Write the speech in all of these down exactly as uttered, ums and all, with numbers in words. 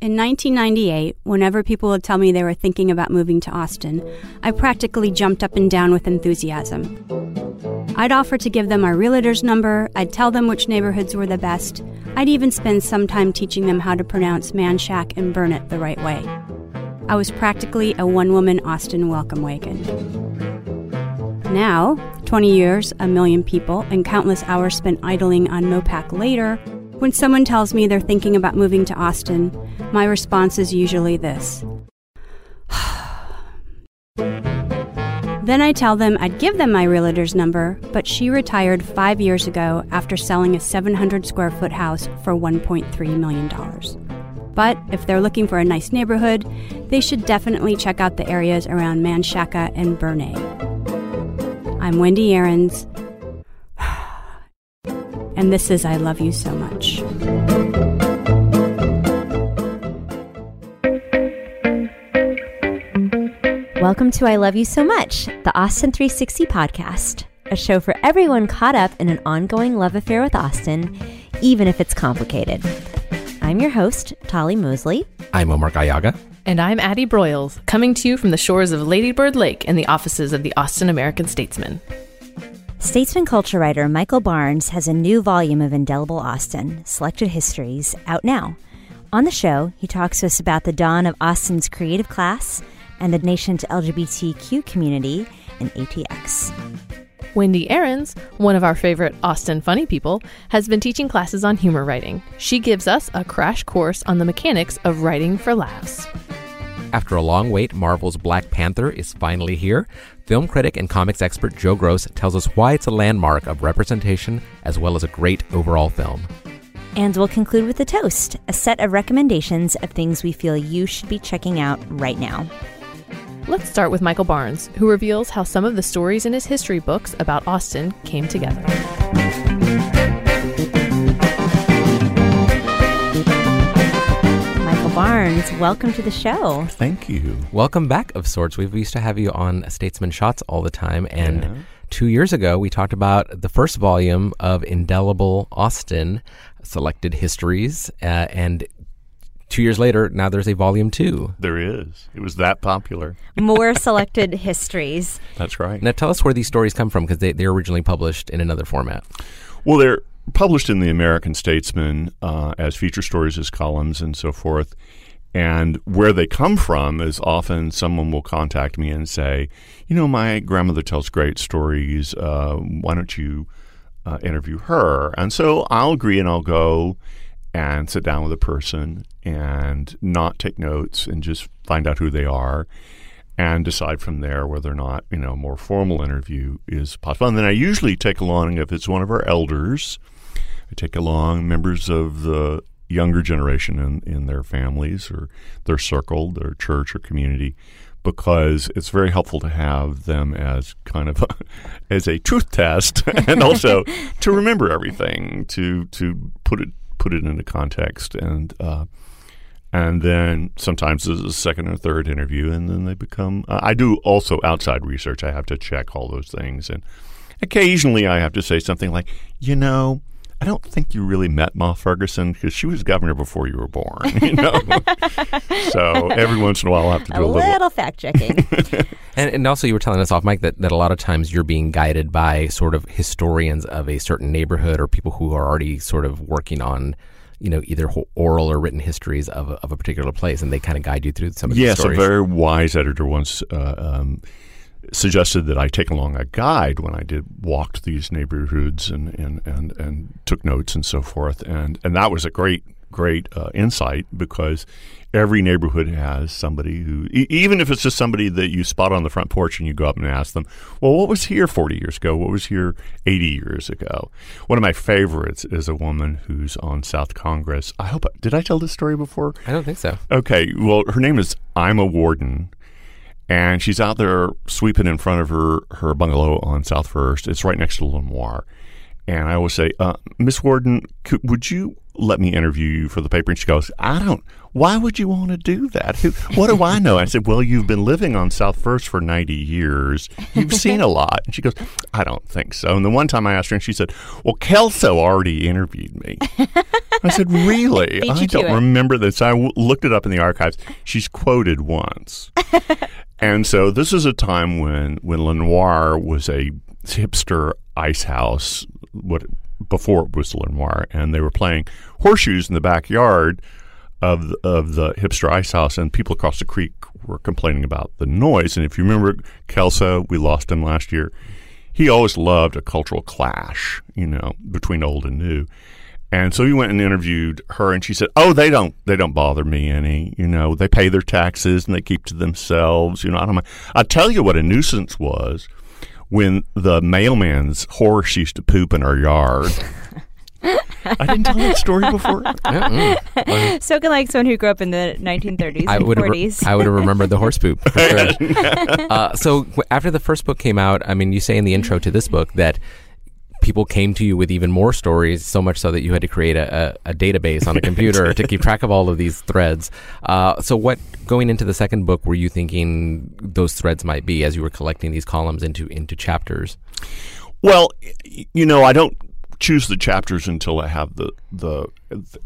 In nineteen ninety-eight, whenever people would tell me they were thinking about moving to Austin, I practically jumped up and down with enthusiasm. I'd offer to give them our realtor's number, I'd tell them which neighborhoods were the best, I'd even spend some time teaching them how to pronounce Man Shack and Burn It the right way. I was practically a one-woman Austin welcome wagon. Now, twenty years, a million people, and countless hours spent idling on Mopac later, when someone tells me they're thinking about moving to Austin, my response is usually this. Then I tell them I'd give them my realtor's number, but she retired five years ago after selling a seven hundred square foot house for one point three million dollars. But if they're looking for a nice neighborhood, they should definitely check out the areas around Manchaca and Burnet. I'm Wendi Aarons. And this is I Love You So Much. Welcome to I Love You So Much, the Austin three sixty podcast, a show for everyone caught up in an ongoing love affair with Austin, even if it's complicated. I'm your host, Tolly Mosley. I'm Omar Gallaga. And I'm Addie Broyles, coming to you from the shores of Lady Bird Lake and the offices of the Austin American Statesman. Statesman culture writer Michael Barnes has a new volume of Indelible Austin, Selected Histories, out now. On the show, he talks to us about the dawn of Austin's creative class and the nation's L G B T Q community and A T X. Wendi Aarons, one of our favorite Austin funny people, has been teaching classes on humor writing. She gives us a crash course on the mechanics of writing for laughs. After a long wait, Marvel's Black Panther is finally here. Film critic and comics expert Joe Gross tells us why it's a landmark of representation as well as a great overall film. And we'll conclude with a toast, a set of recommendations of things we feel you should be checking out right now. Let's start with Michael Barnes, who reveals how some of the stories in his history books about Austin came together. Barnes, welcome to the show. Thank you. Welcome back of sorts. We used to have you on Statesman Shots all the time. And yeah. two years ago, we talked about the first volume of Indelible Austin, Selected Histories. Uh, and two years later, now there's a volume two. There is. It was that popular. More Selected Histories. That's right. Now tell us where these stories come from, because they, they're originally published in another format. Well, they're published in the American Statesman uh, as feature stories, as columns, and so forth. And where they come from is often someone will contact me and say, you know, my grandmother tells great stories. Uh, why don't you uh, interview her? And so I'll agree and I'll go and sit down with a person and not take notes and just find out who they are and decide from there whether or not, you know, a more formal interview is possible. And then I usually take along, if it's one of our elders, I take along members of the younger generation in, in their families or their circle, their church or community, because it's very helpful to have them as kind of a, as a truth test and also to remember everything, to to put it put it into context. And uh, and then sometimes there's a second or third interview, and then they become uh, – I do also outside research. I have to check all those things. And occasionally I have to say something like, you know, I don't think you really met Ma Ferguson because she was governor before you were born, you know. So every once in a while I'll have to do a, a little. little fact-checking. and, and also you were telling us off, Mike, that, that a lot of times you're being guided by sort of historians of a certain neighborhood or people who are already sort of working on, you know, either oral or written histories of a, of a particular place, and they kind of guide you through some of the yes, stories. Yes, a very wise editor once uh, um, suggested that I take along a guide when I did walked these neighborhoods and and, and, and took notes and so forth. And, and that was a great, great uh, insight, because every neighborhood has somebody who, e- even if it's just somebody that you spot on the front porch and you go up and ask them, well, what was here forty years ago? What was here eighty years ago? One of my favorites is a woman who's on South Congress. I hope, I, did I tell this story before? I don't think so. Okay. Well, her name is Ima Warden. And she's out there sweeping in front of her, her bungalow on South First. It's right next to Lenoir. And I always say, uh, Miss Warden, could, would you let me interview you for the paper? And she goes, I don't, why would you want to do that? Who, what do I know? I said, well, you've been living on South First for ninety years. You've seen a lot. And she goes, I don't think so. And the one time I asked her, and she said, well, Kelso already interviewed me. I said, really? I don't it. remember this. So I w- looked it up in the archives. She's quoted once. And so this is a time when, when Lenoir was a hipster ice house, what before it was Lenoir, and they were playing horseshoes in the backyard of the, of the hipster ice house, and people across the creek were complaining about the noise. And if you remember Kelso, we lost him last year, he always loved a cultural clash, you know, between old and new. And so he went and interviewed her, and she said, oh, they don't they don't bother me any. You know, they pay their taxes and they keep to themselves. You know, I don't mind. I tell you what a nuisance was when the mailman's horse used to poop in our yard. I didn't tell that story before. Mm-mm. So can like someone who grew up in the nineteen thirties I and forties. Re- I would have remembered the horse poop. For sure. uh, so after the first book came out, I mean, you say in the intro to this book that people came to you with even more stories, so much so that you had to create a, a, a database on a computer to keep track of all of these threads. Uh, so what, going into the second book, were you thinking those threads might be as you were collecting these columns into into chapters? Well, you know, I don't choose the chapters until I have the, the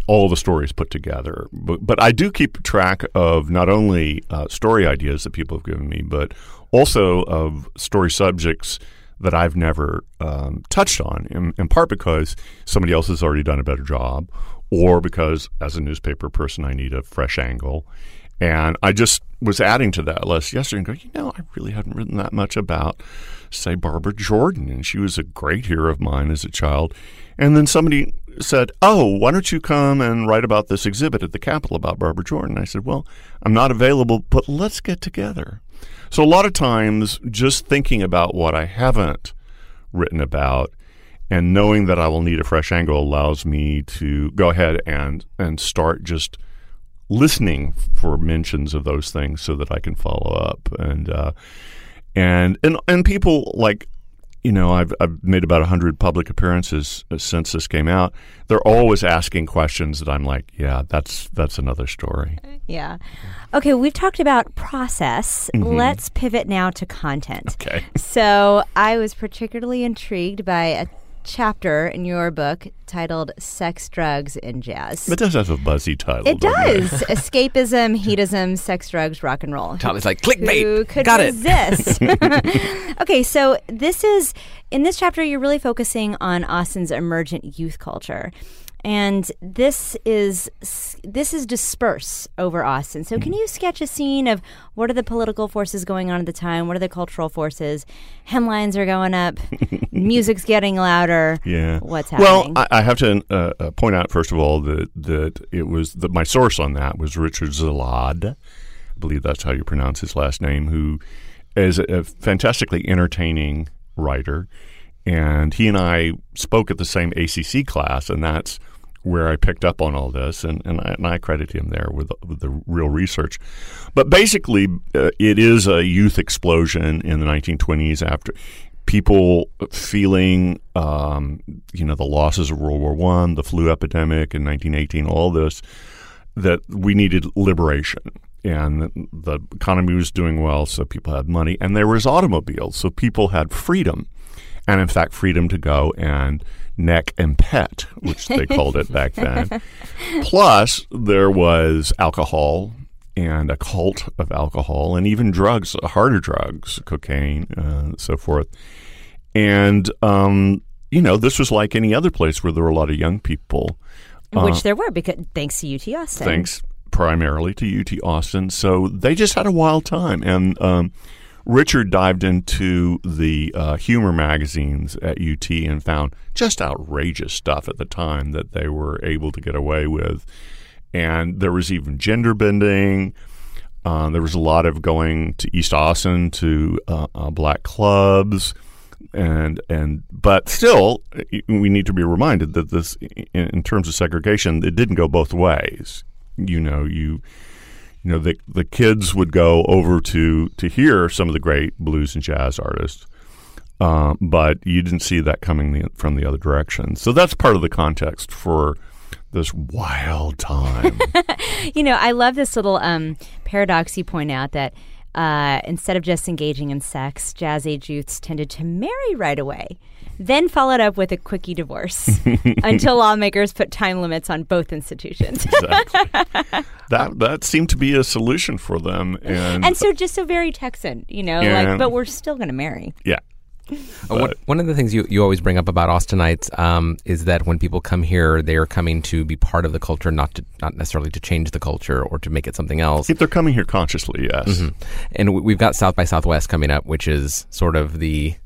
all the stories put together. But, but I do keep track of not only uh, story ideas that people have given me, but also of story subjects that I've never um, touched on, in, in part because somebody else has already done a better job, or because as a newspaper person, I need a fresh angle. And I just was adding to that list yesterday and going, you know, I really haven't written that much about, say, Barbara Jordan. And she was a great hero of mine as a child. And then somebody said, oh, why don't you come and write about this exhibit at the Capitol about Barbara Jordan? And I said, well, I'm not available, but let's get together. So a lot of times just thinking about what I haven't written about and knowing that I will need a fresh angle allows me to go ahead and, and start just listening for mentions of those things so that I can follow up. And uh, and and and people like, you know, I've, I've made about one hundred public appearances since this came out. They're always asking questions that I'm like, yeah, that's that's another story. Yeah. Okay, we've talked about process. Mm-hmm. Let's pivot now to content. Okay. So I was particularly intrigued by a chapter in your book titled Sex, Drugs, and Jazz. It does have a buzzy title. It does. It? Escapism, Hedonism, Sex, Drugs, Rock and Roll. Tommy's like, clickbait. Who could Got resist? It. Okay, so this is, in this chapter, you're really focusing on Austin's emergent youth culture. And this is this is dispersed over Austin. So can you sketch a scene of what are the political forces going on at the time? What are the cultural forces? Hemlines are going up. Music's getting louder. Yeah. What's happening? Well, I, I have to uh, point out, first of all, that, that it was that my source on that was Richard Szilard. I believe that's how you pronounce his last name, who is a, a fantastically entertaining writer. And he and I spoke at the same A C C class, and that's where I picked up on all this, and, and, I, and I credit him there with, with the real research. But basically, uh, it is a youth explosion in the nineteen twenties after people feeling, um, you know, the losses of World War One, the flu epidemic in nineteen eighteen, all this, that we needed liberation. And the economy was doing well, so people had money. And there was automobiles, so people had freedom. And, in fact, freedom to go and neck and pet, which they called it back then. Plus, there was alcohol and a cult of alcohol and even drugs, harder drugs, cocaine, uh, so forth. And, um, you know, this was like any other place where there were a lot of young people. Uh, which there were, because thanks to U T Austin. Thanks primarily to U T Austin. So they just had a wild time. And um Richard dived into the uh, humor magazines at U T and found just outrageous stuff at the time that they were able to get away with. And there was even gender bending. Uh, there was a lot of going to East Austin to uh, uh, black clubs. and and But still, we need to be reminded that this, in, in terms of segregation, it didn't go both ways. You know, you... You know, the the kids would go over to, to hear some of the great blues and jazz artists, Uh, but you didn't see that coming the, from the other direction. So that's part of the context for this wild time. You know, I love this little um, paradox you point out that uh, instead of just engaging in sex, jazz-age youths tended to marry right away, then followed up with a quickie divorce until lawmakers put time limits on both institutions. Exactly. That that seemed to be a solution for them. And, and so just so very Texan, you know, like, but we're still going to marry. Yeah. Uh, one, one of the things you, you always bring up about Austinites um, is that when people come here, they are coming to be part of the culture, not to, not necessarily to change the culture or to make it something else. If they're coming here consciously, yes. Mm-hmm. And w- we've got South by Southwest coming up, which is sort of the,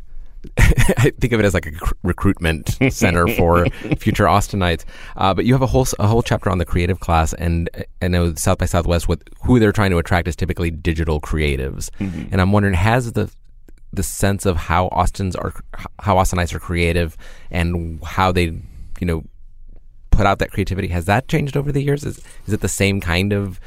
I think of it as like a cr- recruitment center for future Austinites. Uh, but you have a whole a whole chapter on the creative class, and I know South by Southwest, with who they're trying to attract is typically digital creatives. Mm-hmm. And I'm wondering, has the... the sense of how Austins are, how Austinites are creative, and how they, you know, put out that creativity, has that changed over the years? Is is it the same kind of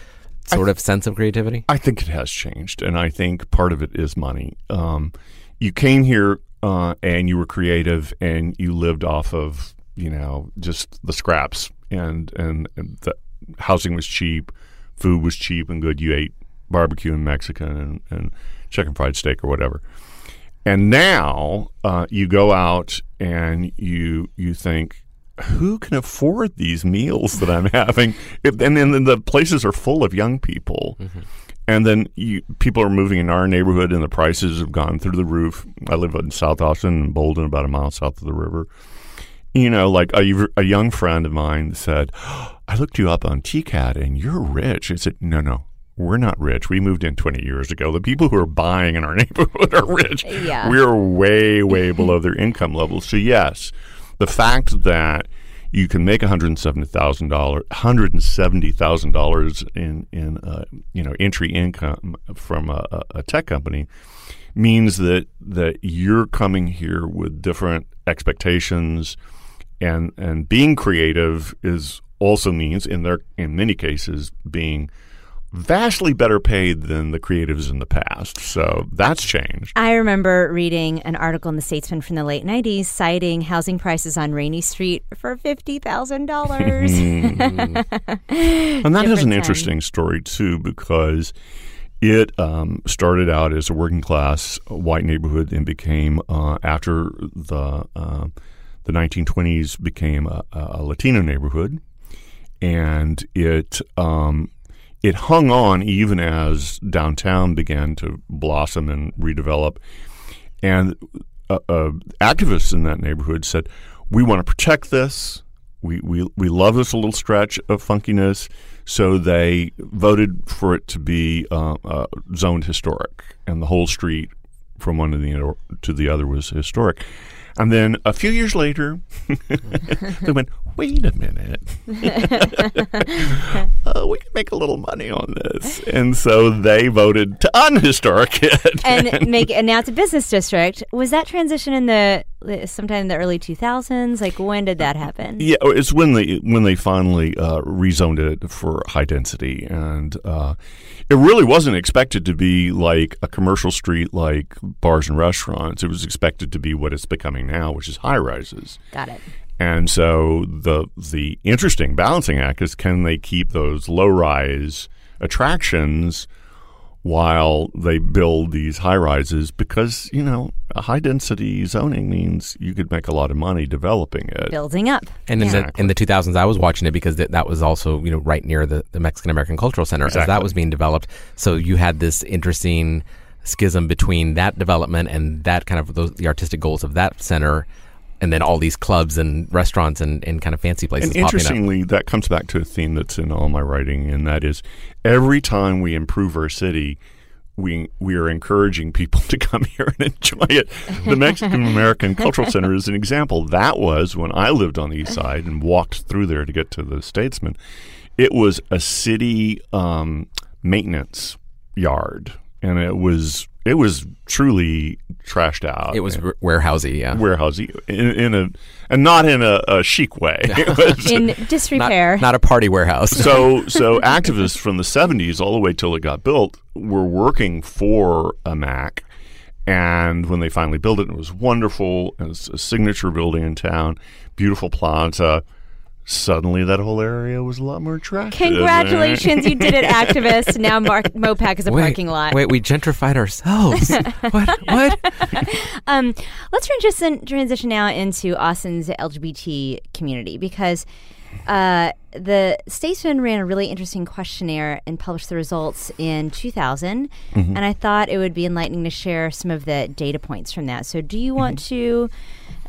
sort th- of sense of creativity? I think it has changed, and I think part of it is money. Um, you came here uh, and you were creative, and you lived off of, you know, just the scraps, and and, and the housing was cheap, food was cheap and good. You ate barbecue and Mexican and, and chicken fried steak or whatever. And now uh, you go out and you you think, who can afford these meals that I'm having? If, and then the places are full of young people. Mm-hmm. And then you, people are moving in our neighborhood, and the prices have gone through the roof. I live in South Austin, in Bolden, about a mile south of the river. You know, like a, a young friend of mine said, oh, I looked you up on T CAT, and you're rich. I said, no, no. We're not rich. We moved in twenty years ago. The people who are buying in our neighborhood are rich. Yeah. We're way, way below their income level. So, yes, the fact that you can make one hundred seventy thousand dollars in, in uh, you know, entry income from a, a tech company means that, that you're coming here with different expectations, and, and being creative is also means, in their, in many cases, being vastly better paid than the creatives in the past. So that's changed. I remember reading an article in the Statesman from the late nineties citing housing prices on Rainey Street for fifty thousand dollars. And that is an interesting story, too, because it um, started out as a working class white neighborhood and became, uh, after the uh, the nineteen twenties, became a, a Latino neighborhood. And it... Um, It hung on even as downtown began to blossom and redevelop. And uh, uh, activists in that neighborhood said, we want to protect this. We, we we love this little stretch of funkiness. So they voted for it to be uh, uh, zoned historic. And the whole street from one to the, to the other was historic. And then a few years later, they went, wait a minute, uh, we can make a little money on this. And so they voted to unhistoric it. and, make, and now it's a business district. Was that transition in the sometime in the early two thousands? Like, when did that happen? Yeah, it's when they, when they finally uh, rezoned it for high density. And uh, it really wasn't expected to be like a commercial street like bars and restaurants. It was expected to be what it's becoming now, which is high rises. Got it. And so the the interesting balancing act is, can they keep those low rise attractions while they build these high rises? Because, you know, a high density zoning means you could make a lot of money developing it, building up. And yeah. in, the, in the two thousands, I was watching it because th- that was also, you know, right near the, the Mexican-American Cultural Center. Exactly. As that was being developed. So you had this interesting schism between that development and that kind of those, the artistic goals of that center, and then all these clubs and restaurants and, and kind of fancy places popping up. And interestingly, that comes back to a theme that's in all my writing, and that is every time we improve our city, we we are encouraging people to come here and enjoy it. The Mexican-American Cultural Center is an example. That was when I lived on the East Side and walked through there to get to the Statesman. It was a city um, maintenance yard. And it was it was truly trashed out. It was r- warehousey, yeah, warehousey in, in a and not in a, a chic way. It was in disrepair, not, not a party warehouse. So so activists from the seventies all the way till it got built were working for a M A C, And when they finally built it, it was wonderful. It was a signature building in town, beautiful plaza. Suddenly, that whole area was a lot more attractive. Congratulations, you did it, activists. Now Mar- Mopac is a wait, parking lot. Wait, we gentrified ourselves. What? What? Um, let's transition, transition now into Austin's L G B T community, because uh, the Statesman ran a really interesting questionnaire and published the results in two thousand, mm-hmm. and I thought it would be enlightening to share some of the data points from that. So do you want mm-hmm. to...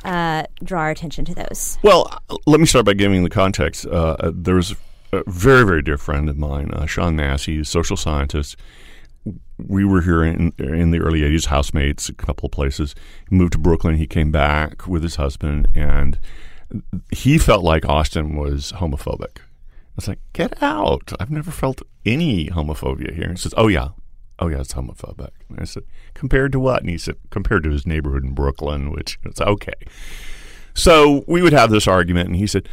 Uh, draw our attention to those? Well, let me start by giving the context. Uh, there was a very, very dear friend of mine, uh, Sean Massey, a social scientist. We were here in in the early eighties, housemates, a couple of places. He moved to Brooklyn. He came back with his husband, and he felt like Austin was homophobic. I was like, get out. I've never felt any homophobia here. He says, oh, yeah. Oh, yeah, it's homophobic. And I said, compared to what? And he said, compared to his neighborhood in Brooklyn, which it's okay. So we would have this argument, and he said,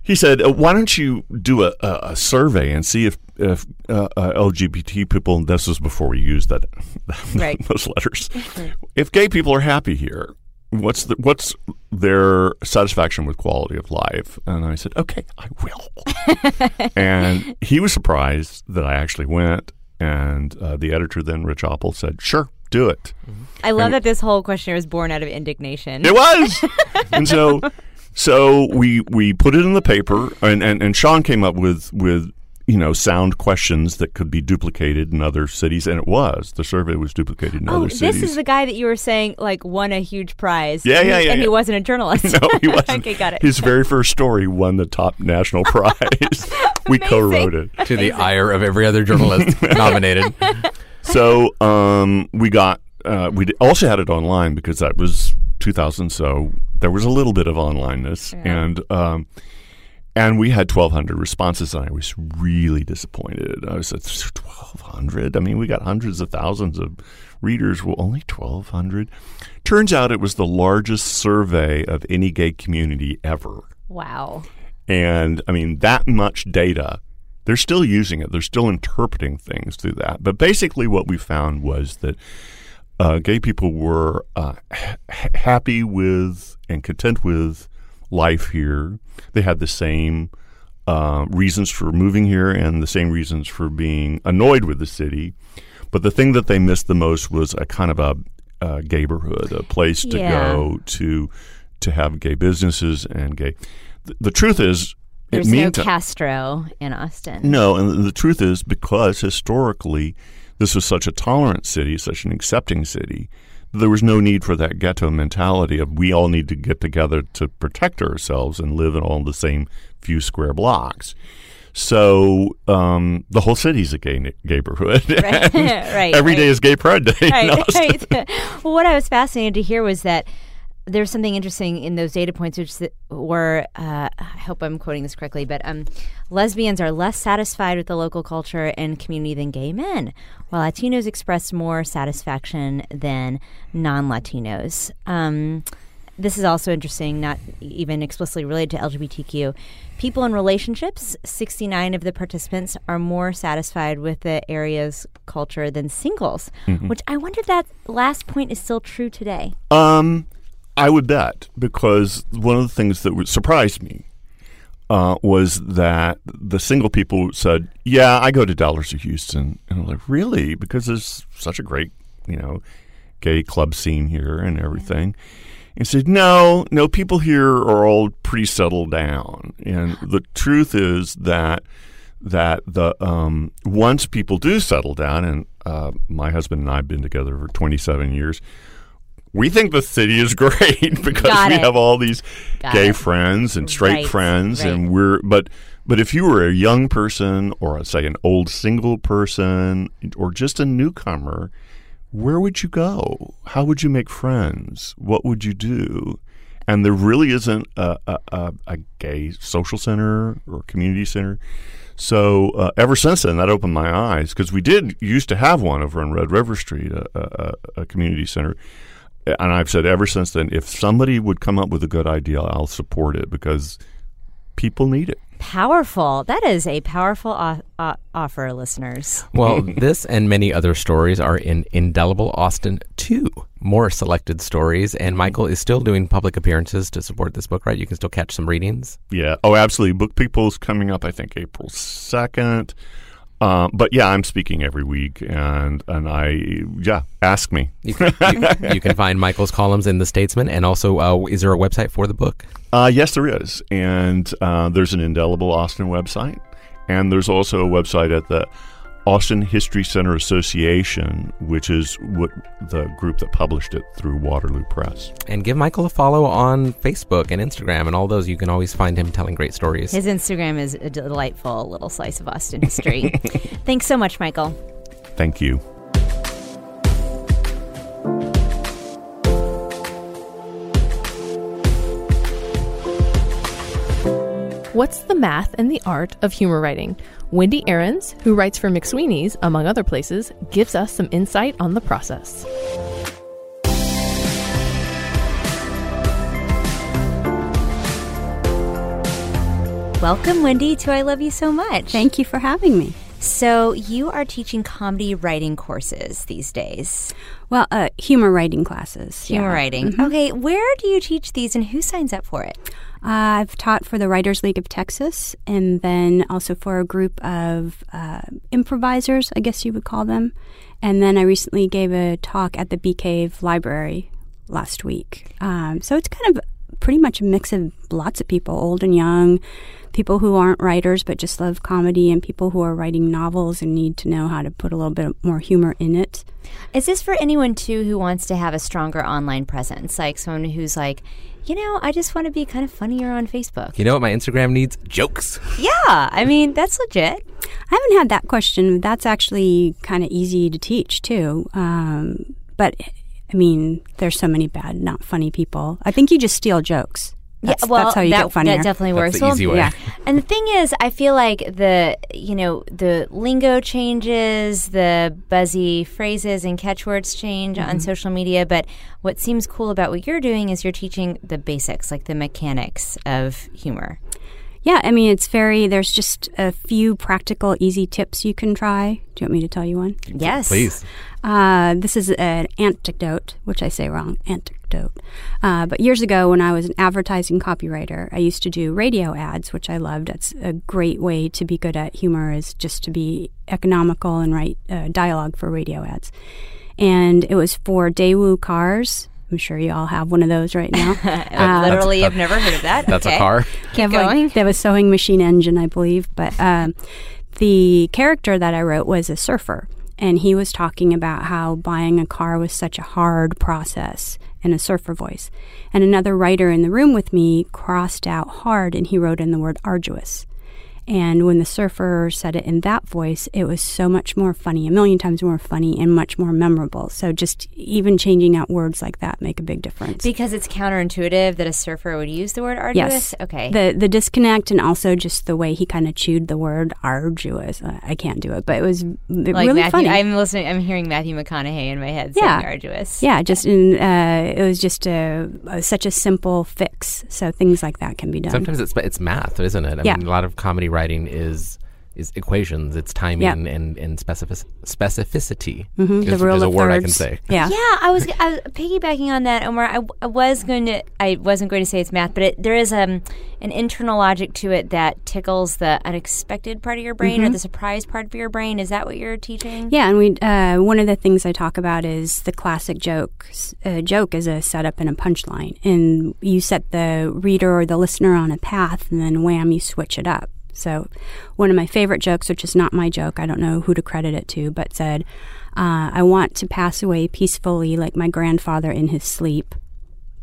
he said, why don't you do a, a survey and see if, if uh, uh, L G B T people, and this was before we used that, right. those letters, if gay people are happy here, what's the, what's their satisfaction with quality of life? And I said, okay, I will. And he was surprised that I actually went. And uh, the editor then, Rich Oppel, said, sure, do it. Mm-hmm. I love and that this whole questionnaire was born out of indignation. It was! And so so we we put it in the paper, and, and, and Sean came up with, with, you know, sound questions that could be duplicated in other cities, and it was. The survey was duplicated in oh, other cities. Oh, this is the guy that you were saying, like, won a huge prize. Yeah, and yeah, he, yeah. And yeah. he wasn't a journalist. No, he wasn't. Okay, got it. His very first story won the top national prize. We Amazing. co-wrote it. To the ire of every other journalist nominated. So um, we got, uh, we also had it online because that was two thousand, so there was a little bit of onlineness. Yeah. And um, and we had twelve hundred responses, and I was really disappointed. I was like, twelve hundred? I mean, we got hundreds of thousands of readers. Well, only twelve hundred? Turns out it was the largest survey of any gay community ever. Wow. And, I mean, that much data, they're still using it. They're still interpreting things through that. But basically what we found was that uh, gay people were uh, ha- happy with and content with life here. They had the same uh, reasons for moving here and the same reasons for being annoyed with the city. But the thing that they missed the most was a kind of a, a gayborhood, a place to yeah. go to to have gay businesses and gay... The truth is... There's no Castro in Austin. No, and the truth is because historically this was such a tolerant city, such an accepting city, there was no need for that ghetto mentality of we all need to get together to protect ourselves and live in all the same few square blocks. So um, the whole city's a gay neighborhood. Right, right. Every right. day is Gay Pride Day right, in Austin. Right. Well, what I was fascinated to hear was that there's something interesting in those data points, which were, uh, I hope I'm quoting this correctly, but um, lesbians are less satisfied with the local culture and community than gay men, while Latinos express more satisfaction than non-Latinos. Um, this is also interesting, not even explicitly related to L G B T Q. People in relationships, sixty-nine of the participants are more satisfied with the area's culture than singles, mm-hmm. which I wonder if that last point is still true today. Um. I would bet, because one of the things that surprised me uh, was that the single people said, yeah, I go to Dollars of Houston. And I'm like, really? Because there's such a great, you know, gay club scene here and everything. And said, no, no, people here are all pretty settled down. And the truth is that that the um, once people do settle down, and uh, my husband and I have been together for twenty-seven years, we think the city is great because we have all these Got gay it. friends and straight right. friends, right. and we're but but if you were a young person or say an old single person or just a newcomer, where would you go? How would you make friends? What would you do? And there really isn't a a, a, a gay social center or community center. So uh, ever since then, that opened my eyes because we did used to have one over on Red River Street, a, a, a community center. And I've said ever since then, if somebody would come up with a good idea, I'll support it because people need it. Powerful. That is a powerful o- o- offer, listeners. Well, this and many other stories are in Indelible Austin two, more selected stories. And Michael is still doing public appearances to support this book, right? You can still catch some readings. Yeah. Oh, absolutely. Book People's coming up, I think, April second. Um, but yeah, I'm speaking every week, and and I yeah, ask me. you, can, you, you can find Michael's columns in the Statesman, and also, uh, is there a website for the book? Uh, yes, there is, and uh, there's an Indelible Austin website, and there's also a website at the Austin History Center Association, which is what the group that published it through Waterloo Press. And give Michael a follow on Facebook and Instagram and all those. You can always find him telling great stories. His Instagram is a delightful little slice of Austin history. Thanks so much, Michael. Thank you. What's the Math and the Art of Humor Writing? Wendi Aarons, who writes for McSweeney's, among other places, gives us some insight on the process. Welcome, Wendi, to I Love You So Much. Thank you for having me. So you are teaching comedy writing courses these days. Well, uh, humor writing classes. Humor yeah. writing. Mm-hmm. Okay, where do you teach these and who signs up for it? Uh, I've taught for the Writers League of Texas and then also for a group of uh, improvisers, I guess you would call them. And then I recently gave a talk at the Bee Cave Library last week. Um, so it's kind of pretty much a mix of lots of people, old and young, people who aren't writers but just love comedy, and people who are writing novels and need to know how to put a little bit more humor in it. Is this for anyone, too, who wants to have a stronger online presence, like someone who's like, you know, I just want to be kind of funnier on Facebook? You know what my Instagram needs? Jokes. Yeah. I mean, that's legit. I haven't had that question. That's actually kind of easy to teach, too. Um, but... I mean, there's so many bad, not funny people. I think you just steal jokes. That's, yeah, well, that's how you that, get funnier. That definitely works. That's the well, easy way. Yeah. And the thing is, I feel like the, you know, the lingo changes, the buzzy phrases and catchwords change mm-hmm. on social media. But what seems cool about what you're doing is you're teaching the basics, like the mechanics of humor. Yeah, I mean, it's very, there's just a few practical, easy tips you can try. Do you want me to tell you one? Yes. Please. Uh, this is an anecdote, which I say wrong, anecdote. Uh, but years ago, when I was an advertising copywriter, I used to do radio ads, which I loved. That's a great way to be good at humor, is just to be economical and write uh, dialogue for radio ads. And it was for Daewoo cars. I'm sure you all have one of those right now. uh, Literally, that's, I've never heard of that. That's okay. A car. Keep going. They have a sewing machine engine, I believe. But um, the character that I wrote was a surfer, and he was talking about how buying a car was such a hard process in a surfer voice. And another writer in the room with me crossed out hard, and he wrote in the word arduous. And when the surfer said it in that voice, it was so much more funny, a million times more funny and much more memorable. So just even changing out words like that make a big difference. Because it's counterintuitive that a surfer would use the word arduous? Yes. Okay. The the disconnect, and also just the way he kind of chewed the word arduous. I, I can't do it, but it was it like really Matthew, funny. I'm listening. I'm hearing Matthew McConaughey in my head saying yeah. arduous. Yeah. Just in, uh, it was just a, a, such a simple fix. So things like that can be done. Sometimes it's it's math, isn't it? I yeah. mean, a lot of comedy writing is is equations. It's timing yep. and, and specific, specificity. Mm-hmm. Is, the rule is a of word thirds. I can say. Yeah, yeah. I was, I was piggybacking on that, Omar. I, I was going to. I wasn't going to say it's math, but it, there is um, an internal logic to it that tickles the unexpected part of your brain mm-hmm. or the surprise part of your brain. Is that what you're teaching? Yeah, and we uh, one of the things I talk about is the classic joke. Uh, joke is a setup and a punchline, and you set the reader or the listener on a path, and then wham, you switch it up. So one of my favorite jokes, which is not my joke, I don't know who to credit it to, but said, uh, I want to pass away peacefully like my grandfather in his sleep,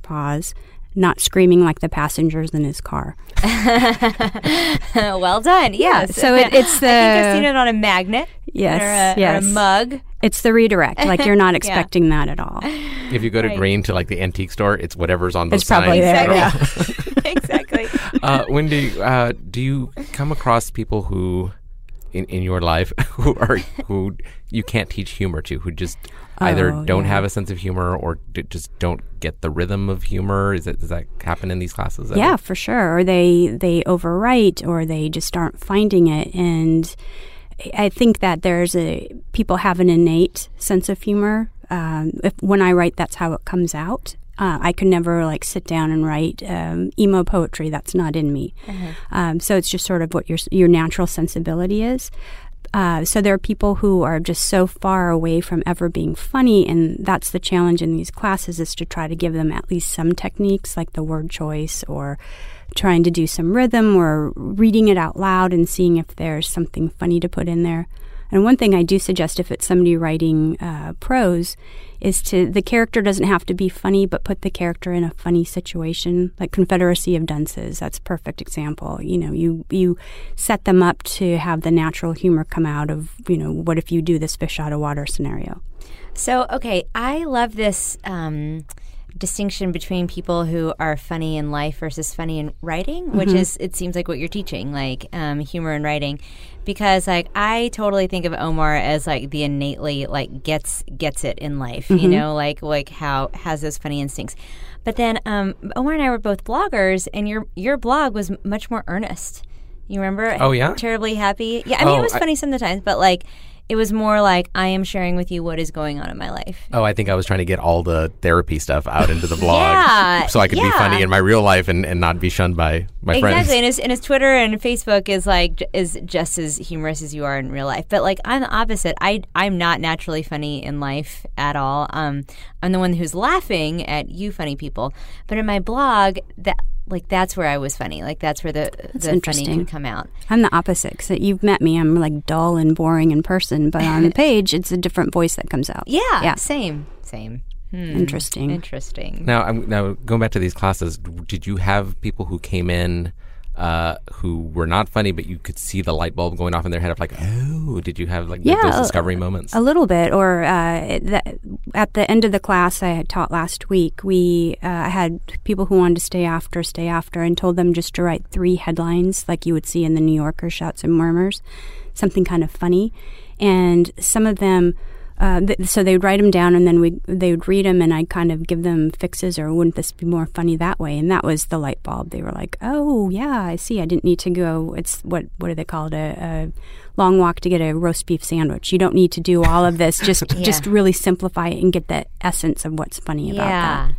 pause, not screaming like the passengers in his car. Well done. Yes. Yeah. So it, it's the... I think I've seen it on a magnet. Yes. Or a, yes. Or a mug. It's the redirect. Like, you're not expecting yeah. that at all. If you go to right. Green to, like, the antique store, it's whatever's on those signs. It's probably signs. There. Exactly. Yeah. Exactly. Uh, Wendi, uh, do you come across people who in, in your life who are who you can't teach humor to, who just oh, either don't yeah. have a sense of humor or d- just don't get the rhythm of humor? Is it, does that happen in these classes? Yeah, for sure. Or they, they overwrite, or they just aren't finding it. And I think that there's a people have an innate sense of humor. Um, if, when I write, that's how it comes out. Uh, I could never, like, sit down and write um, emo poetry. That's not in me. Mm-hmm. Um, so it's just sort of what your your natural sensibility is. Uh, so there are people who are just so far away from ever being funny, and that's the challenge in these classes, is to try to give them at least some techniques, like the word choice, or trying to do some rhythm, or reading it out loud and seeing if there's something funny to put in there. And one thing I do suggest, if it's somebody writing uh, prose, is to, the character doesn't have to be funny, but put the character in a funny situation, like Confederacy of Dunces. That's a perfect example. You know, you, you set them up to have the natural humor come out of, you know, what if you do this fish out of water scenario. So, okay, I love this um, distinction between people who are funny in life versus funny in writing, mm-hmm. which is, it seems like what you're teaching, like um, humor in writing. Because, like, I totally think of Omar as, like, the innately, like, gets gets it in life, mm-hmm. you know, like like how has those funny instincts. But then um, Omar and I were both bloggers, and your your blog was much more earnest. You remember? Oh, yeah? Terribly Happy. Yeah, I mean, oh, it was funny I, sometimes, but, like, it was more like, I am sharing with you what is going on in my life. Oh, I think I was trying to get all the therapy stuff out into the blog yeah, so I could yeah. be funny in my real life and, and not be shunned by my exactly. friends. Exactly, and his, and his Twitter and Facebook is, like, is just as humorous as you are in real life. But, like, I'm the opposite. I, I'm not naturally funny in life at all. Um, I'm the one who's laughing at you funny people. But in my blog, that... Like, that's where I was funny. Like, that's where the, that's the funny can come out. I'm the opposite, because you've met me. I'm, like, dull and boring in person. But on the page, it's a different voice that comes out. Yeah, yeah. same, same. Hmm. Interesting. Interesting. Now, I'm, now, going back to these classes, did you have people who came in uh, who were not funny, but you could see the light bulb going off in their head of, like, oh, did you have, like, yeah, those a, discovery moments? A little bit. Or uh, the, at the end of the class I had taught last week, we uh, had people who wanted to stay after, stay after, and told them just to write three headlines, like you would see in the New Yorker, Shouts and Murmurs, something kind of funny. And some of them... Uh, th- so they would write them down, and then we they would read them, and I'd kind of give them fixes, or wouldn't this be more funny that way? And that was the light bulb. They were like, oh, yeah, I see. I didn't need to go. It's what what do they call it? A, a long walk to get a roast beef sandwich. You don't need to do all of this. Just yeah. just really simplify it and get the essence of what's funny about yeah.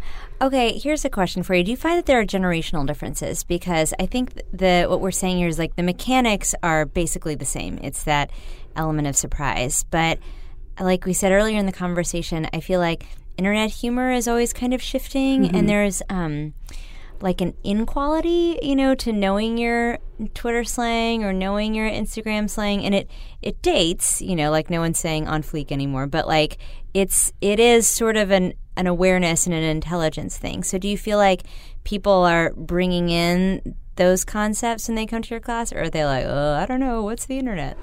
that. Okay, here's a question for you. Do you find that there are generational differences? Because I think the what we're saying here is, like, the mechanics are basically the same. It's that element of surprise. But like we said earlier in the conversation, I feel like internet humor is always kind of shifting, mm-hmm. and there's um, like an inequality, you know, to knowing your Twitter slang or knowing your Instagram slang, and it it dates, you know, like no one's saying on fleek anymore, but like it's it is sort of an an awareness and an intelligence thing. So do you feel like people are bringing in those concepts when they come to your class, or are they like, oh, I don't know, what's the internet?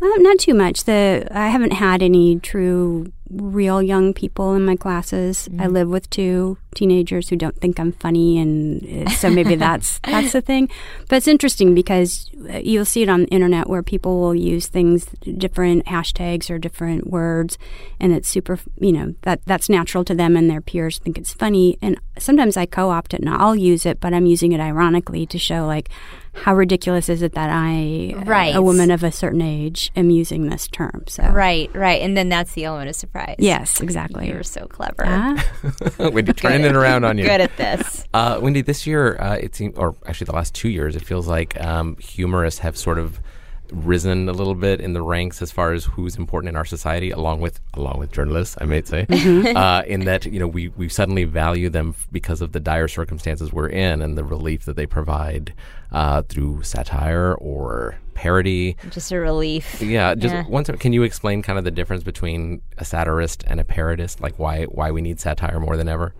Um, not too much. The I haven't had any true, real young people in my classes. Mm-hmm. I live with two teenagers who don't think I'm funny, and so maybe that's that's the thing. But it's interesting because you'll see it on the internet where people will use things, different hashtags or different words, and it's super, you know, that that's natural to them, and their peers think it's funny. And sometimes I co-opt it, and I'll use it, but I'm using it ironically to show, like, how ridiculous is it that I, right. a, a woman of a certain age, am using this term? So right, right, and then that's the element of surprise. Yes, exactly. You're so clever. Uh? Wendy, turning it around on you. Good at this, uh, Wendy. This year, uh, it seems, or actually the last two years, it feels like um, humorists have sort of risen a little bit in the ranks as far as who's important in our society, along with along with journalists, I might say, uh, in that, you know, we, we suddenly value them because of the dire circumstances we're in and the relief that they provide uh, through satire or parody. Just a relief. Yeah. Just yeah. Once, can you explain kind of the difference between a satirist and a parodist, like why why we need satire more than ever?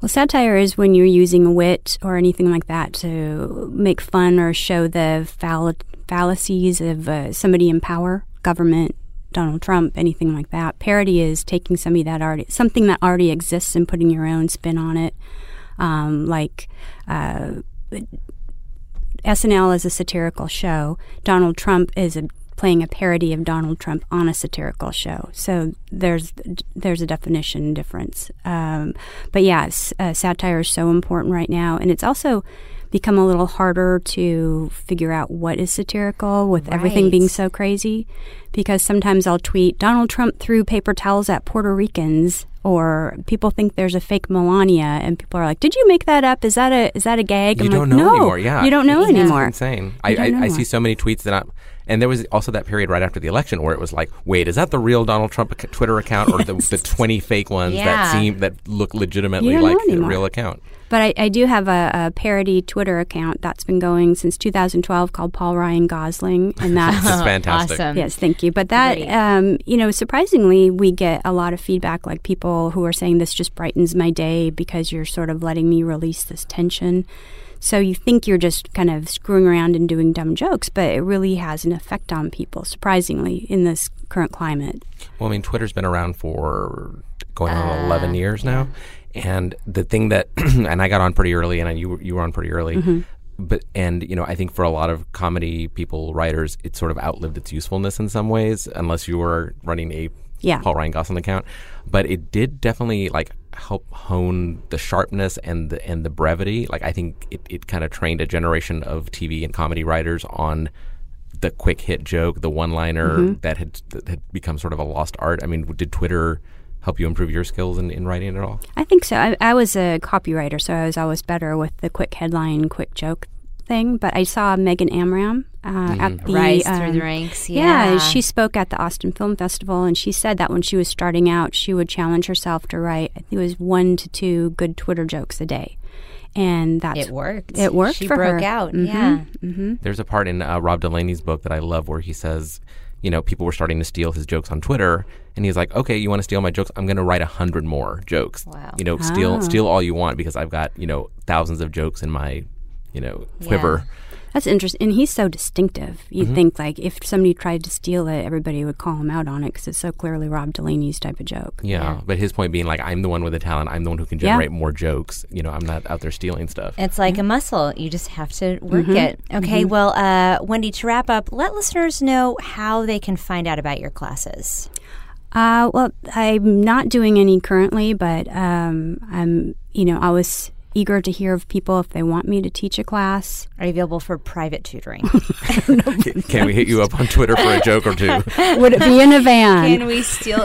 Well, satire is when you're using wit or anything like that to make fun or show the foul... fallacies of uh, somebody in power, government, Donald Trump, anything like that. Parody is taking somebody that already something that already exists and putting your own spin on it. Um, like uh, S N L is a satirical show. Donald Trump is a playing a parody of Donald Trump on a satirical show. So there's there's a definition difference. Um, but yeah, uh, satire is so important right now. And it's also become a little harder to figure out what is satirical with right. everything being so crazy, because sometimes I'll tweet, Donald Trump threw paper towels at Puerto Ricans, or people think there's a fake Melania, and people are like, did you make that up? Is that a is that a gag? You I'm don't like, know no, anymore, yeah. You don't know yeah. anymore. It's insane. I, I, I see so many tweets that I'm... And there was also that period right after the election where it was like, wait, is that the real Donald Trump Twitter account or yes. the, the twenty fake ones yeah. that seem that look legitimately like the real account? But I, I do have a, a parody Twitter account that's been going since two thousand twelve called Paul Ryan Gosling. And that's fantastic. Awesome. Yes, thank you. But that, um, you know, surprisingly, we get a lot of feedback, like people who are saying this just brightens my day because you're sort of letting me release this tension. So you think you're just kind of screwing around and doing dumb jokes, but it really has an effect on people, surprisingly, in this current climate. Well, I mean, Twitter's been around for going on uh, eleven years now. And the thing that, and I got on pretty early, and I, you, you were on pretty early. Mm-hmm. But and, you know, I think for a lot of comedy people, writers, it sort of outlived its usefulness in some ways, unless you were running a yeah. Paul Ryan Gosling account. But it did definitely, like, help hone the sharpness and the and the brevity. Like, I think it, it kind of trained a generation of T V and comedy writers on the quick hit joke, the one-liner mm-hmm. that had that had become sort of a lost art. I mean, did Twitter help you improve your skills in, in writing at all? I think so. I, I was a copywriter, so I was always better with the quick headline, quick joke thing. But I saw Megan Amram uh, mm-hmm. at the Rise um, through the ranks. Yeah. yeah, she spoke at the Austin Film Festival, and she said that when she was starting out, she would challenge herself to write. I think it was one to two good Twitter jokes a day, and that's it worked. It worked. She for broke her. out. Mm-hmm. Yeah. Mm-hmm. There's a part in uh, Rob Delaney's book that I love where he says, you know, people were starting to steal his jokes on Twitter, and he's like, okay, you want to steal my jokes? I'm going to write a hundred more jokes. Wow. You know, oh. steal steal all you want because I've got you know thousands of jokes in my you know, quiver. Yeah. That's interesting. And he's so distinctive. You'd mm-hmm. think, like, if somebody tried to steal it, everybody would call him out on it because it's so clearly Rob Delaney's type of joke. Yeah, yeah, but his point being, like, I'm the one with the talent. I'm the one who can generate yeah. more jokes. You know, I'm not out there stealing stuff. It's like yeah. a muscle. You just have to work mm-hmm. it. Okay, mm-hmm. well, uh, Wendi, to wrap up, let listeners know how they can find out about your classes. Uh, well, I'm not doing any currently, but um, I'm, you know, I was... eager to hear of people if they want me to teach a class. Are you available for private tutoring? Can we hit you up on Twitter for a joke or two? Would it be in a van? Can we steal...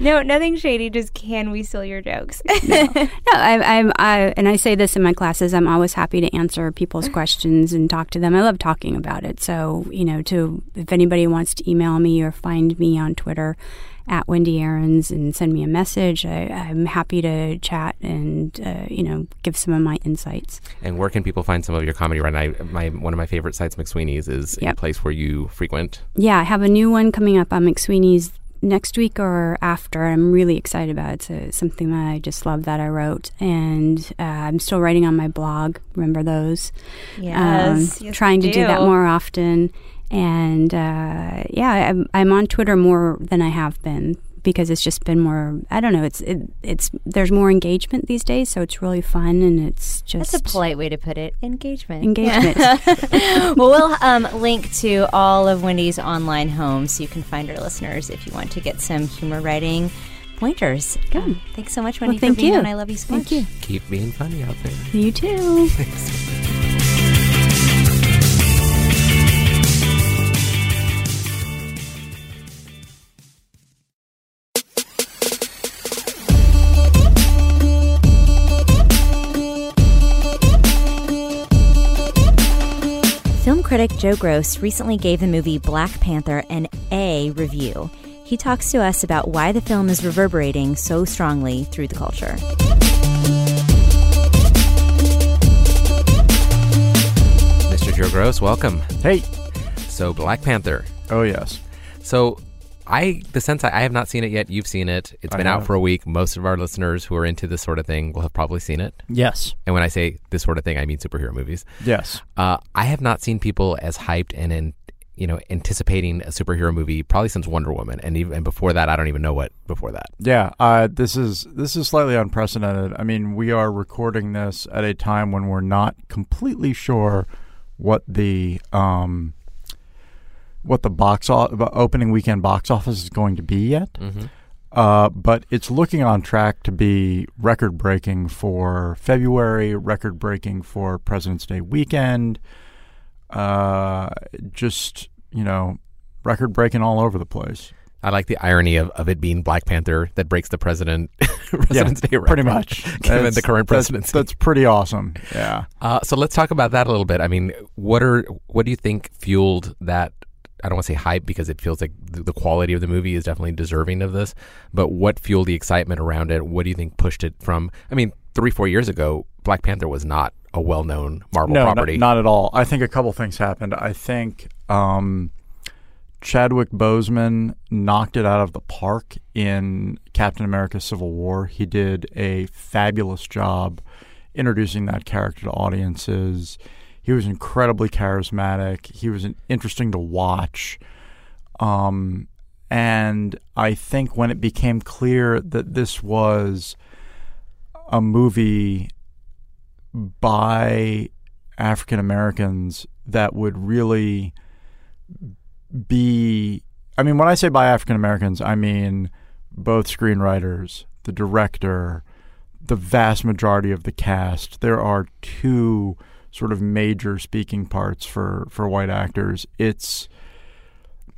No, nothing shady. Just can we steal your jokes? no, no I, I'm. I and I say this in my classes. I'm always happy to answer people's questions and talk to them. I love talking about it. So you know, to if anybody wants to email me or find me on Twitter at Wendi Aarons and send me a message, I, I'm happy to chat and uh, you know give some of my insights. And where can people find some of your comedy right now? My one of my favorite sites, McSweeney's, is yep. a place where you frequent. Yeah, I have a new one coming up on McSweeney's next week or after. I'm really excited about it. It's uh, something that I just love that I wrote. And uh, I'm still writing on my blog. Remember those? Yes. Um, yes trying to do. do that more often. And uh, yeah, I'm, I'm on Twitter more than I have been because it's just been more, I don't know, it's it, it's there's more engagement these days, so it's really fun, and it's just... That's a polite way to put it. Engagement. Engagement. Yeah. Well, we'll um, link to all of Wendi's online homes so you can find our listeners if you want to get some humor writing pointers. Good. Um, thanks so much, Wendi, well, thank for being you. on. I love you so much. Thank you. Keep being funny out there. You too. Thanks. Critic Joe Gross recently gave the movie Black Panther an A review. He talks to us about why the film is reverberating so strongly through the culture. Mister Joe Gross, welcome. Hey. So Black Panther. Oh, yes. So I, the sense I, I have not seen it yet. You've seen it. It's been out for a week. Most of our listeners who are into this sort of thing will have probably seen it. Yes. And when I say this sort of thing, I mean superhero movies. Yes. Uh, I have not seen people as hyped and in, you know, anticipating a superhero movie probably since Wonder Woman, and even and before that, I don't even know what before that. Yeah. Uh, this is this is slightly unprecedented. I mean, we are recording this at a time when we're not completely sure what the um, what the box o- opening weekend box office is going to be yet. Mm-hmm. Uh, but it's looking on track to be record-breaking for February, record-breaking for President's Day weekend. Uh, just, you know, record-breaking all over the place. I like the irony of, of it being Black Panther that breaks the president President's yeah, Day record. Pretty much. And the current presidency. That's, that's pretty awesome. Yeah. Uh, so let's talk about that a little bit. I mean, what are what do you think fueled that? I don't want to say hype because it feels like the quality of the movie is definitely deserving of this. But what fueled the excitement around it? What do you think pushed it from? I mean, three, four years ago, Black Panther was not a well-known Marvel no, property. No, not at all. I think a couple things happened. I think um, Chadwick Boseman knocked it out of the park in Captain America: Civil War. He did a fabulous job introducing that character to audiences. He was incredibly charismatic. He was interesting to watch. Um, and I think when it became clear that this was a movie by African Americans that would really be... I mean, when I say by African Americans, I mean both screenwriters, the director, the vast majority of the cast. There are two... sort of major speaking parts for, for white actors. It's,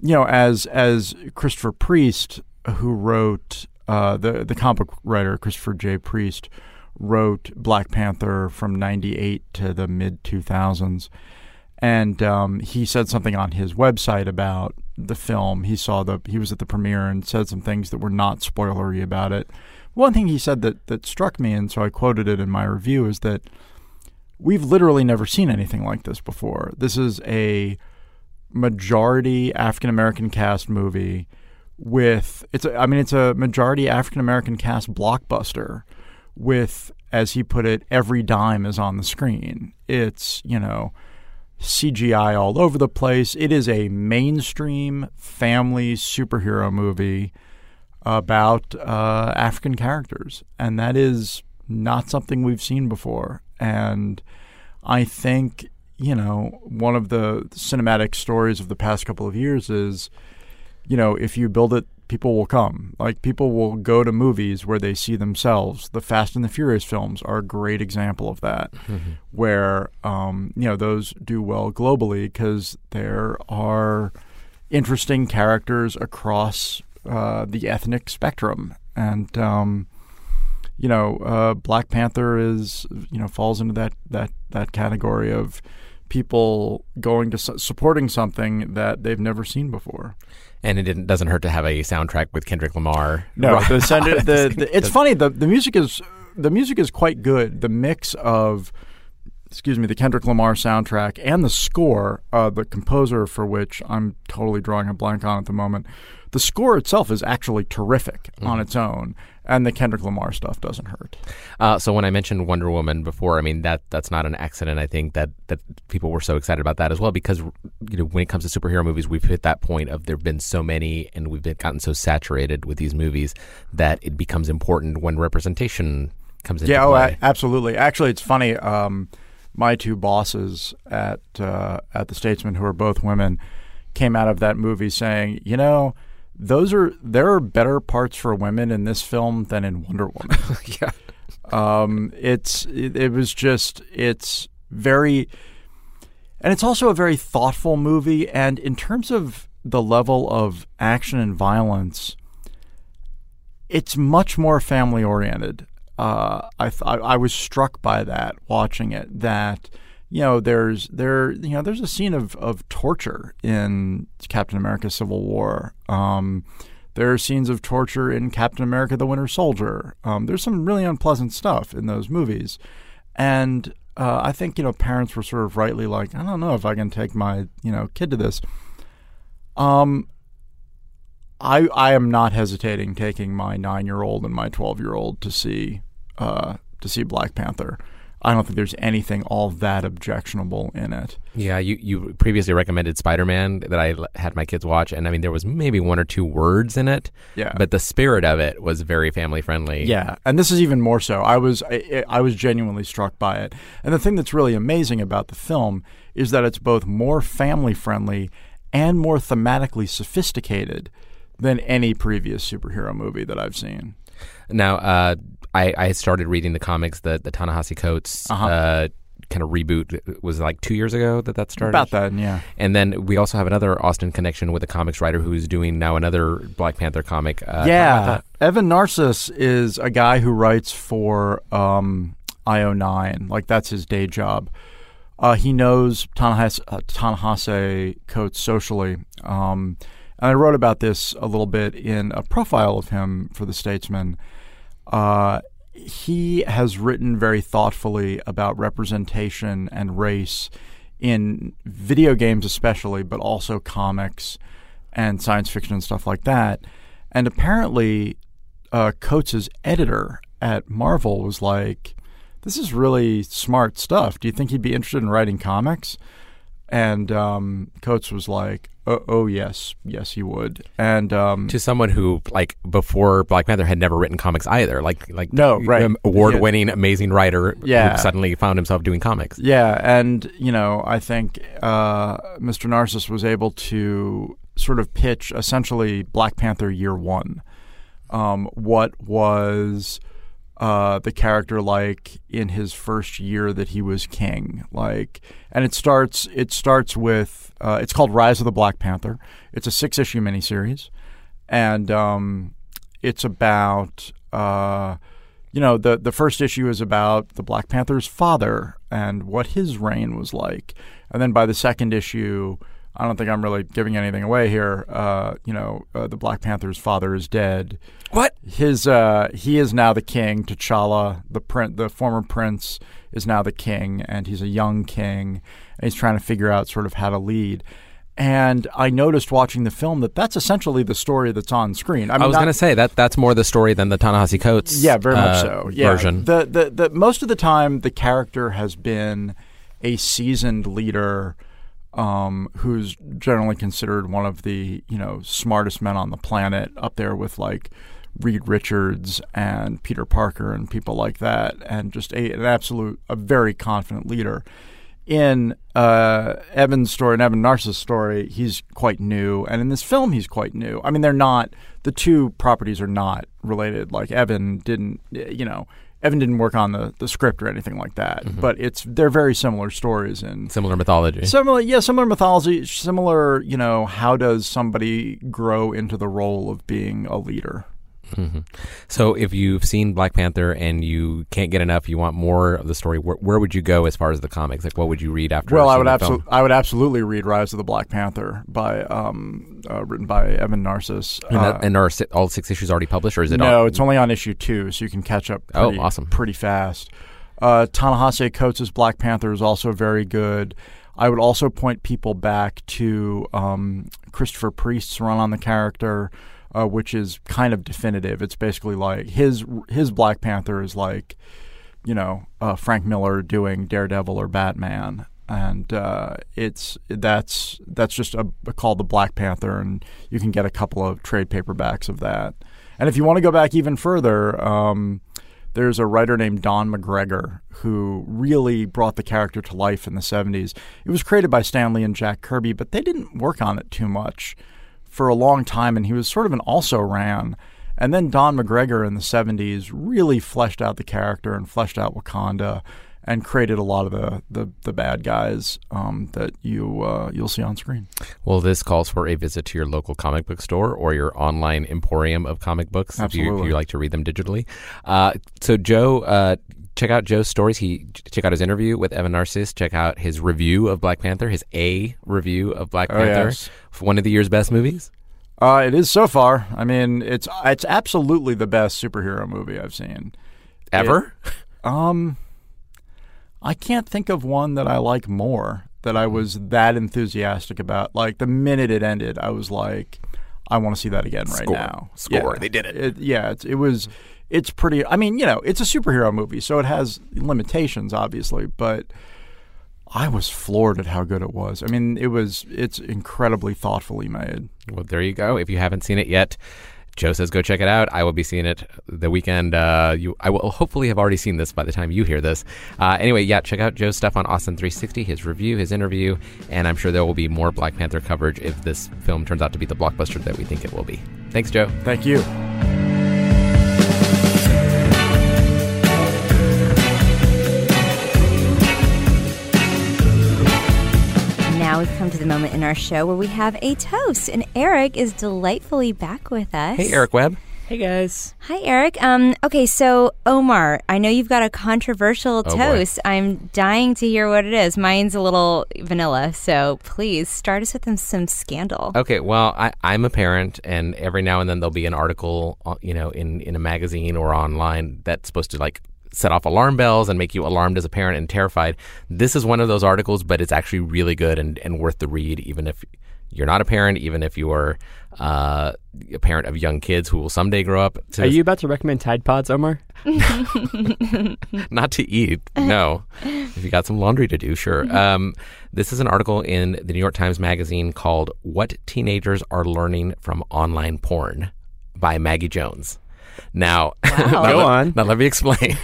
you know, as as Christopher Priest, who wrote, uh, the, the comic book writer Christopher J. Priest, wrote Black Panther from ninety-eight to the mid two thousands. And um, he said something on his website about the film. He saw the he was at the premiere and said some things that were not spoilery about it. One thing he said that that struck me, and so I quoted it in my review, is that we've literally never seen anything like this before. This is a majority African-American cast movie with – it's. A, I mean, it's a majority African-American cast blockbuster with, as he put it, every dime is on the screen. It's, you know, C G I all over the place. It is a mainstream family superhero movie about uh, African characters, and that is not something we've seen before. And I think, you know, one of the cinematic stories of the past couple of years is, you know, if you build it, people will come. Like, people will go to movies where they see themselves. The Fast and the Furious films are a great example of that, mm-hmm. where, um, you know, those do well globally because there are interesting characters across uh, the ethnic spectrum. And, um you know, uh, Black Panther is, you know, falls into that that, that category of people going to su- supporting something that they've never seen before. And it didn't, doesn't hurt to have a soundtrack with Kendrick Lamar. No, the, the, the, the, it's funny. the The music is the music is quite good. The mix of, excuse me, the Kendrick Lamar soundtrack and the score, uh, the composer for which I'm totally drawing a blank on at the moment. The score itself is actually terrific mm-hmm. on its own, and the Kendrick Lamar stuff doesn't hurt. Uh, so when I mentioned Wonder Woman before, I mean, that that's not an accident. I think that, that people were so excited about that as well because, you know, when it comes to superhero movies, we've hit that point of there have been so many and we've been gotten so saturated with these movies that it becomes important when representation comes into yeah, play. Yeah, oh, absolutely. Actually, it's funny. Um, my two bosses at uh, at the Statesman, who are both women, came out of that movie saying, you know, Those are there are better parts for women in this film than in Wonder Woman. yeah, um, it's it, it was just it's very, and it's also a very thoughtful movie. And in terms of the level of action and violence, it's much more family oriented. Uh, I, th- I I was struck by that watching it. That you know there's there you know there's a scene of of torture in Captain America: Civil War. Um, there are scenes of torture in Captain America: The Winter Soldier. Um, there's some really unpleasant stuff in those movies, and uh, I think you know parents were sort of rightly like, I don't know if I can take my you know kid to this. Um, I I am not hesitating taking my nine year old and my twelve year old to see uh, to see Black Panther. I don't think there's anything all that objectionable in it. Yeah, you, you previously recommended Spider-Man that I l- had my kids watch, and I mean, there was maybe one or two words in it, yeah. but the spirit of it was very family-friendly. Yeah, and this is even more so. I was I, I was genuinely struck by it. And the thing that's really amazing about the film is that it's both more family-friendly and more thematically sophisticated than any previous superhero movie that I've seen. Now, uh, I, I started reading the comics, the, the Ta-Nehisi Coates uh-huh. uh, kind of reboot. It was like two years ago that that started? About that, yeah. And then we also have another Austin connection with a comics writer who's doing now another Black Panther comic. Uh, yeah. Evan Narcisse is a guy who writes for um, I O nine. Like, that's his day job. Uh, he knows Ta-Nehisi, uh, Ta-Nehisi Coates socially. Um And I wrote about this a little bit in a profile of him for The Statesman. Uh, he has written very thoughtfully about representation and race in video games especially, but also comics and science fiction and stuff like that. And apparently uh, Coates' editor at Marvel was like, this is really smart stuff. Do you think he'd be interested in writing comics? And um, Coates was like, Oh, oh yes, yes he would. And um, to someone who, like, before Black Panther had never written comics either, like like no, right. an award-winning, yeah. amazing writer yeah. who suddenly found himself doing comics. Yeah, and you know, I think uh, Mister Narcisse was able to sort of pitch essentially Black Panther Year One. Um, what was uh, the character like in his first year that he was king? Like, and it starts it starts with. Uh, it's called Rise of the Black Panther. It's a six-issue miniseries, and um, it's about, uh, you know, the, the first issue is about the Black Panther's father and what his reign was like. And then by the second issue, I don't think I'm really giving anything away here, uh, you know, uh, the Black Panther's father is dead. What? His uh, he is now the king. T'Challa, the prin- the former prince, is now the king, and he's a young king. He's trying to figure out sort of how to lead. And I noticed watching the film that that's essentially the story that's on screen. I, mean, I was going to say that that's more the story than the Ta-Nehisi Coates yeah, very much uh, so. Yeah. version. The, the, the, most of the time, the character has been a seasoned leader um, who's generally considered one of the, you know, smartest men on the planet, up there with like Reed Richards and Peter Parker and people like that, and just a, an absolute, a very confident leader. In uh, Evan's story, in Evan Narcisse's story, he's quite new. And in this film, he's quite new. I mean, they're not – the two properties are not related. Like, Evan didn't – you know, Evan didn't work on the, the script or anything like that. Mm-hmm. But it's they're very similar stories. And similar mythology. Similar, yeah, similar mythology. Similar, you know, how does somebody grow into the role of being a leader? Mm-hmm. So if you've seen Black Panther and you can't get enough, you want more of the story, where, where would you go as far as the comics? Like, what would you read after? Well, I would absolutely, I would absolutely read Rise of the Black Panther by um, uh, written by Evan Narcisse. And, that, uh, and are all six issues already published, or is it? No, all? It's only on issue two, so you can catch up. Pretty, oh, awesome! Pretty fast. Uh, Ta-Nehisi Coates' Black Panther is also very good. I would also point people back to um, Christopher Priest's run on the character. Uh, which is kind of definitive. It's basically like his his Black Panther is like, you know, uh, Frank Miller doing Daredevil or Batman, and uh, it's that's that's just a, a called the Black Panther, and you can get a couple of trade paperbacks of that. And if you want to go back even further, um, there's a writer named Don McGregor who really brought the character to life in the seventies. It was created by Stan Lee and Jack Kirby, but they didn't work on it too much for a long time, and he was sort of an also-ran. And then Don McGregor in the seventies really fleshed out the character and fleshed out Wakanda and created a lot of the the, the bad guys um, that you, uh, you'll see on screen. Well, this calls for a visit to your local comic book store or your online emporium of comic books. Absolutely. If you, if you like to read them digitally. Uh, so, Joe... Uh, Check out Joe's stories. He Check out his interview with Evan Narcisse. Check out his review of Black Panther, his A review of Black oh, Panther. Yes. One of the year's best movies? Uh, it is so far. I mean, it's it's absolutely the best superhero movie I've seen. Ever? It, um, I can't think of one that I like more, that I was that enthusiastic about. Like, the minute it ended, I was like, I want to see that again right Score. now. Score. Yeah. They did it. it yeah. It, it was – it's pretty – I mean, you know, it's a superhero movie, so it has limitations, obviously, but I was floored at how good it was. I mean, it was – it's incredibly thoughtfully made. Well, there you go. If you haven't seen it yet, Joe says go check it out. I will be seeing it the weekend. Uh, you, I will hopefully have already seen this by the time you hear this. Uh, anyway, yeah, check out Joe's stuff on Austin three sixty, his review, his interview, and I'm sure there will be more Black Panther coverage if this film turns out to be the blockbuster that we think it will be. Thanks, Joe. Thank you. Now we've come to the moment in our show where we have a toast, and Eric is delightfully back with us. Hey, Eric Webb. Hey, guys. Hi, Eric. Um, okay, so Omar, I know you've got a controversial oh, toast. Boy. I'm dying to hear what it is. Mine's a little vanilla, so please start us with some, some scandal. Okay, well, I, I'm a parent, and every now and then there'll be an article, you know, in, in a magazine or online that's supposed to, like, set off alarm bells and make you alarmed as a parent and terrified. This is one of those articles, but it's actually really good and, and worth the read, even if you're not a parent, even if you are uh, a parent of young kids who will someday grow up. To are you about to recommend Tide Pods, Omar? Not to eat, no. If you got some laundry to do, sure. Um, this is an article in the New York Times Magazine called What Teenagers Are Learning from Online Porn by Maggie Jones. Now, wow. Go on. Now, let me explain.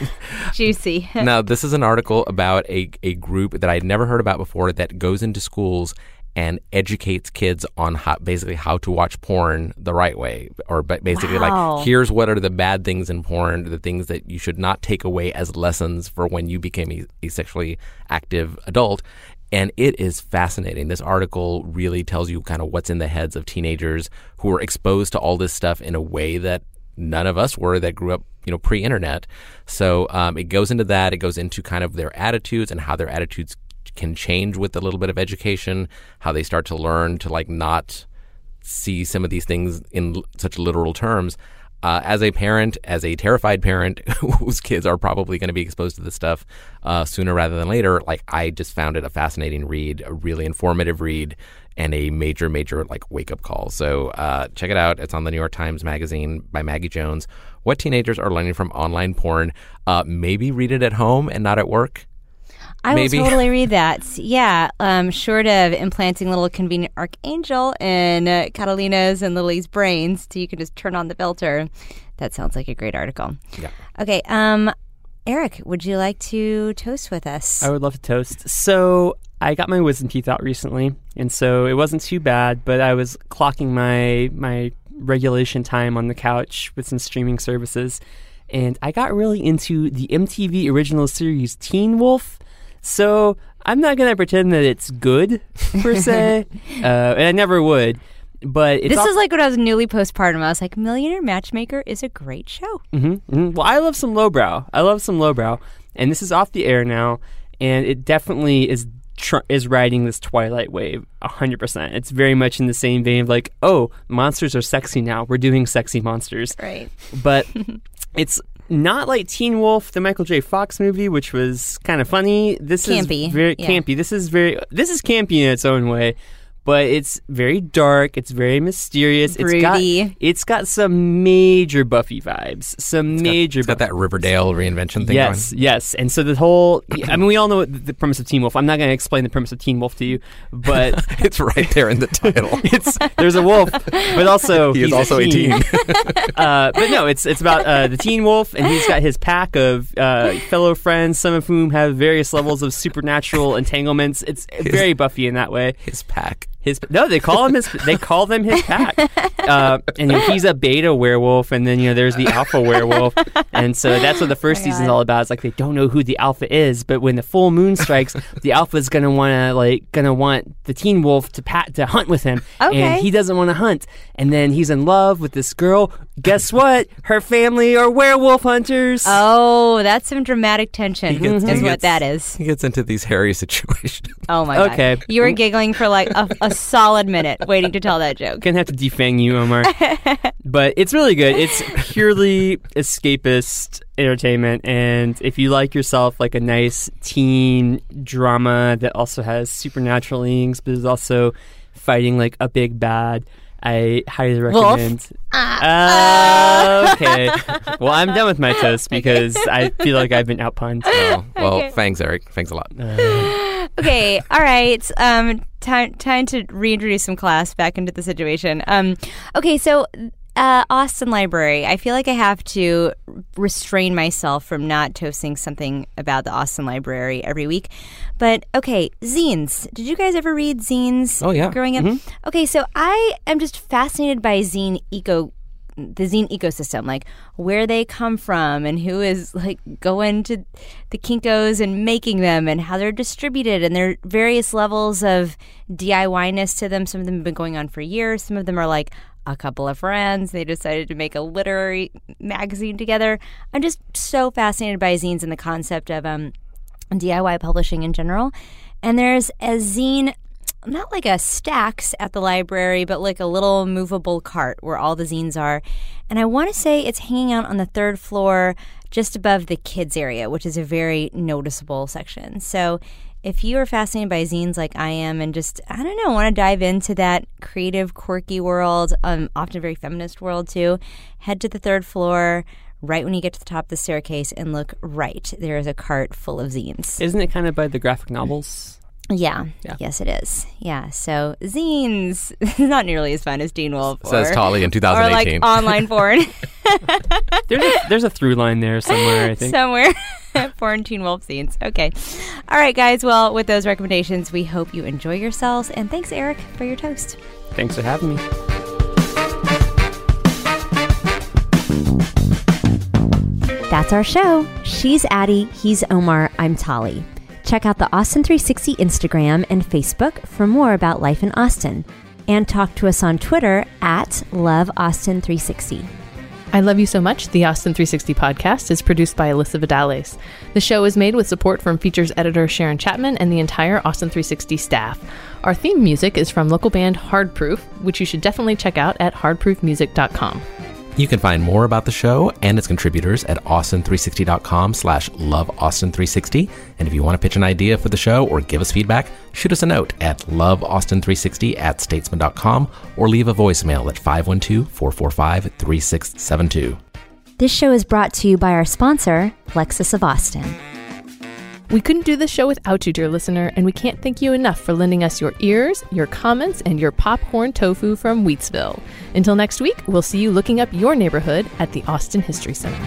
Juicy. Now, this is an article about a, a group that I'd never heard about before that goes into schools and educates kids on how, basically how to watch porn the right way. Or basically, wow. like, here's what are the bad things in porn, the things that you should not take away as lessons for when you became a, a sexually active adult. And it is fascinating. This article really tells you kind of what's in the heads of teenagers who are exposed to all this stuff in a way that none of us were, that grew up, you know, pre-internet. So um, it goes into that. It goes into kind of their attitudes and how their attitudes can change with a little bit of education, how they start to learn to, like, not see some of these things in l- such literal terms. Uh, as a parent, as a terrified parent whose kids are probably going to be exposed to this stuff uh, sooner rather than later, like, I just found it a fascinating read, a really informative read, and a major, major, like, wake-up call. So uh, check it out. It's on the New York Times Magazine by Maggie Jones. What teenagers are learning from online porn. Uh, maybe read it at home and not at work. I Maybe. will totally read that. Yeah, um, short of implanting little convenient archangel in uh, Catalina's and Lily's brains so you can just turn on the filter. That sounds like a great article. Yeah. Okay, um, Eric, would you like to toast with us? I would love to toast. So I got my wisdom teeth out recently, and so it wasn't too bad, but I was clocking my my regulation time on the couch with some streaming services, and I got really into the M T V original series Teen Wolf. So I'm not going to pretend that it's good, per se, uh, and I never would. But it's This op- is like when I was newly postpartum. I was like, Millionaire Matchmaker is a great show. Mm-hmm, mm-hmm. Well, I love some lowbrow. I love some lowbrow. And this is off the air now, and it definitely is tr- is riding this Twilight wave one hundred percent. It's very much in the same vein of like, oh, monsters are sexy now. We're doing sexy monsters. Right. But it's not like Teen Wolf, the Michael J. Fox movie, which was kind of funny. This campy. is very yeah. campy. This is very this is campy in its own way, but it's very dark. It's very mysterious. Broody. It's got it's got some major Buffy vibes. Some it's major. Got, it's Buffy got that Riverdale reinvention thing. Yes, going. yes. And so the whole. I mean, we all know the premise of Teen Wolf. I'm not going to explain the premise of Teen Wolf to you, but it's right there in the title. it's there's a wolf, but also he is he's also a teen. A teen. uh, but no, it's it's about uh, the Teen Wolf, and he's got his pack of uh, fellow friends, some of whom have various levels of supernatural entanglements. It's his, very Buffy in that way. His pack. His, no, they call him his. They call them his pack, uh, and he's a beta werewolf, and then you know there's the alpha werewolf, and so that's what the first oh season is all about. It's like they don't know who the alpha is, but when the full moon strikes, the alpha is gonna wanna like gonna want the Teen Wolf to pat to hunt with him, okay. and he doesn't want to hunt, and then he's in love with this girl. Guess what? Her family are werewolf hunters. Oh, that's some dramatic tension. He gets, is he what gets, that is. He gets into these hairy situations. Oh my god! Okay, you were giggling for like a. a A solid minute waiting to tell that joke. Gonna have to defang you, Omar. But it's really good. It's purely escapist entertainment, and if you like yourself like a nice teen drama that also has supernatural links, but is also fighting like a big bad, I highly recommend. Wolf. Uh, okay. Well, I'm done with my toast because I feel like I've been outpunned. Oh, well, okay. Thanks, Eric. Thanks a lot. Uh. Okay. All right. Um, time time to reintroduce some class back into the situation. Um, okay. So, uh, Austin Library. I feel like I have to restrain myself from not toasting something about the Austin Library every week. But, okay, zines. Did you guys ever read zines oh, yeah. growing up? Mm-hmm. Okay, so I am just fascinated by zine eco, the zine ecosystem, like where they come from and who is like going to the Kinkos and making them and how they're distributed and their various levels of D I Y-ness to them. Some of them have been going on for years. Some of them are like a couple of friends. They decided to make a literary magazine together. I'm just so fascinated by zines and the concept of um. D I Y publishing in general. And there's a zine, not like a stacks at the library, but like a little movable cart where all the zines are. And I want to say it's hanging out on the third floor just above the kids area, which is a very noticeable section. So if you are fascinated by zines like I am and just, I don't know, want to dive into that creative, quirky world, um, often very feminist world too, head to the third floor. Right when you get to the top of the staircase and look right, there is a cart full of zines. Isn't it kind of by the graphic novels? Yeah. yeah. Yes, it is. Yeah. So zines, not nearly as fun as Teen Wolf. Says Tolly in twenty eighteen. Or like online porn. there's, a, there's a through line there somewhere, I think. Somewhere. Porn Teen Wolf zines. Okay. All right, guys. Well, with those recommendations, we hope you enjoy yourselves. And thanks, Eric, for your toast. Thanks for having me. That's our show. She's Addie, he's Omar, I'm Tolly. Check out the Austin three sixty Instagram and Facebook for more about life in Austin. And talk to us on Twitter at Love Austin three sixty. I Love You So Much, the Austin three sixty podcast, is produced by Alyssa Vidales. The show is made with support from features editor Sharon Chapman and the entire Austin three sixty staff. Our theme music is from local band Hard Proof, which you should definitely check out at hard proof music dot com. You can find more about the show and its contributors at austin three sixty dot com slash love austin three sixty. And if you want to pitch an idea for the show or give us feedback, shoot us a note at love austin three sixty at statesman dot com or leave a voicemail at five one two, four four five, three six seven two. This show is brought to you by our sponsor, Lexus of Austin. We couldn't do this show without you, dear listener, and we can't thank you enough for lending us your ears, your comments, and your popcorn tofu from Wheatsville. Until next week, we'll see you looking up your neighborhood at the Austin History Center.